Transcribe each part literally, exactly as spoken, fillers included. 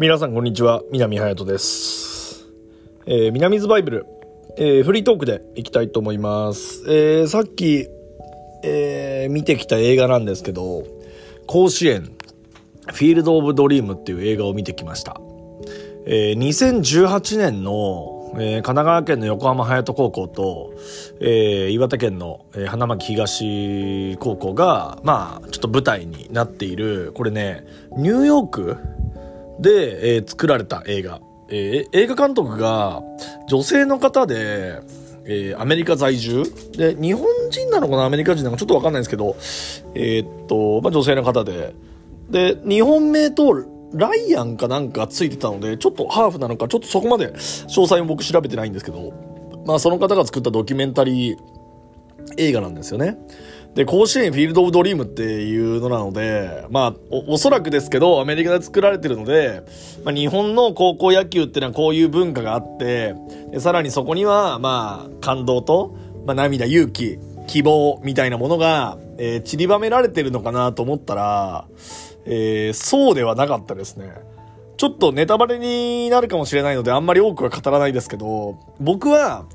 皆さんこんにちは、南隼人です。えー、南ズバイブル、えー、フリートークでいきたいと思います。えー、さっき、えー、見てきた映画なんですけど、甲子園フィールドオブドリームっていう映画を見てきました。えー、にせんじゅうはちねんのえー、神奈川県の横浜隼人高校と、えー、岩手県の、えー、花巻東高校が、まあ、ちょっと舞台になっている、これね、ニューヨークで、えー、作られた映画、えー、映画監督が女性の方で、えー、アメリカ在住で、日本人なのかなアメリカ人なのかちょっと分かんないんですけど、えーっとまあ、女性の方で、で日本名とライアンかなんかついてたので、ちょっとハーフなのかちょっとそこまで詳細も僕調べてないんですけど、まあその方が作ったドキュメンタリー映画なんですよね。で、甲子園フィールドオブドリームっていうのなので、まあ お, おそらくですけどアメリカで作られてるので、まあ、日本の高校野球っていうのはこういう文化があって、でさらにそこにはまあ感動と、まあ、涙、勇気、希望みたいなものが、えー、散りばめられてるのかなと思ったら、えー、そうではなかったですね。ちょっとネタバレになるかもしれないのであんまり多くは語らないですけど、僕は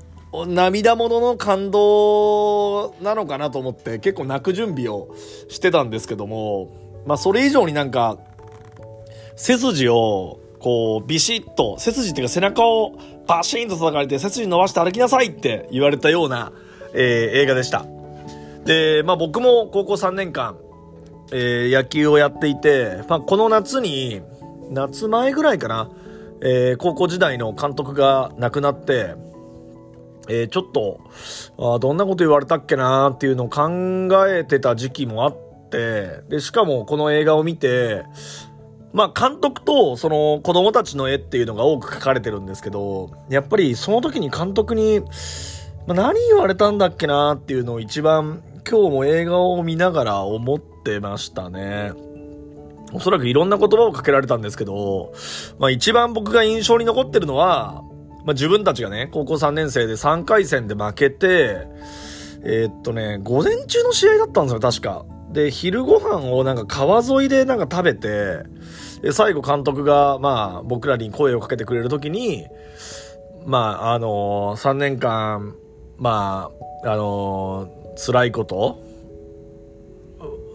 涙ものの感動なのかなと思って結構泣く準備をしてたんですけども、まあそれ以上になんか背筋をこうビシッと、背筋っていうか背中をパシーンと叩かれて背筋伸ばして歩きなさいって言われたような、えー、映画でした。で、まあ僕も高校さんねんかんえー、野球をやっていて、まあ、この夏に夏前ぐらいかな、えー、高校時代の監督が亡くなって、えー、ちょっとあどんなこと言われたっけなっていうのを考えてた時期もあって、でしかもこの映画を見て、まあ、監督とその子供たちの絵っていうのが多く描かれてるんですけど、やっぱりその時に監督に、まあ、何言われたんだっけなっていうのを一番今日も映画を見ながら思って出ましたね。おそらくいろんな言葉をかけられたんですけど、まあ、一番僕が印象に残ってるのは、まあ、自分たちがね高校さんねんせいでさんかいせんで負けて、えー、っとね午前中の試合だったんですよ確か。で昼ご飯をなんか川沿いでなんか食べて、で最後監督がまあ僕らに声をかけてくれる時に、まああのー、さんねんかんまああのー、辛いこと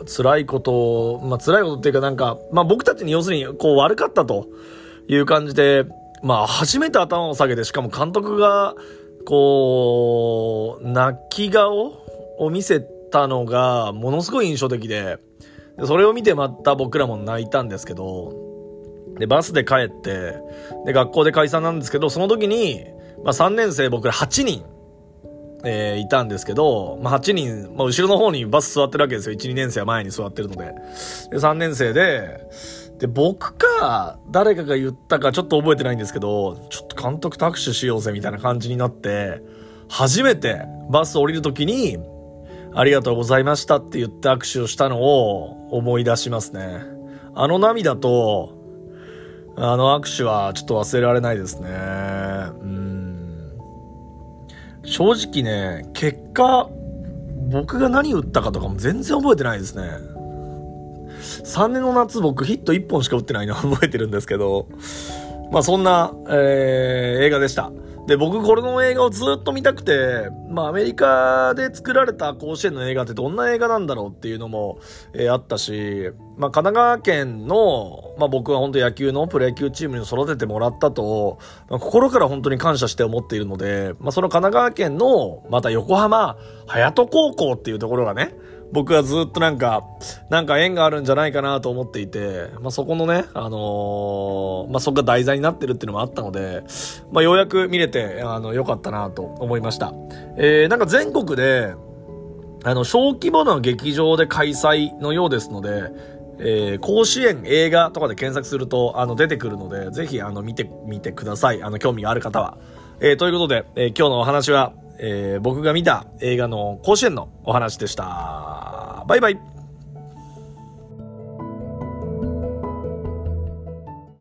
辛いこと、まあ、辛いことっていうかなんか、まあ、僕たちに要するにこう悪かったという感じで、まあ、初めて頭を下げて、しかも監督がこう泣き顔を見せたのがものすごい印象的で、それを見てまた僕らも泣いたんですけど、でバスで帰って、で学校で解散なんですけど、その時に、まあ、さんねんせい僕らはちにんえー、いたんですけど、まあ、はちにん、まあ、後ろの方にバス座ってるわけですよ。いち、にねんせいは前に座ってるので。で、さんねんせいで、で、僕か、誰かが言ったかちょっと覚えてないんですけど、ちょっと監督と握手しようぜみたいな感じになって、初めてバス降りるときに、ありがとうございましたって言って握手をしたのを思い出しますね。あの涙と、あの握手はちょっと忘れられないですね。うん正直ね、結果僕が何打ったかとかも全然覚えてないですね。さんねんの夏僕ヒットいっぽんしか打ってないの覚えてるんですけど、まあそんな、えー、映画でした。で僕これの映画をずっと見たくて、まあアメリカで作られた甲子園の映画ってどんな映画なんだろうっていうのも、えー、あったし、まあ神奈川県の、まあ僕は本当野球のプロ野球チームに育ててもらったと、まあ、心から本当に感謝して思っているので、まあその神奈川県のまた横浜隼人高校っていうところがね、僕はずっとなんかなんか縁があるんじゃないかなと思っていて、まあそこのねあのー、まあそこが題材になってるっていうのもあったので、まあようやく見れて。あの良かったなと思いました。えー、なんか全国であの小規模な劇場で開催のようですので、えー、甲子園映画とかで検索するとあの出てくるので、ぜひあの見てみてください、あの興味がある方は。えー、ということで、えー、今日のお話は、えー、僕が見た映画の甲子園のお話でした。バイバイ。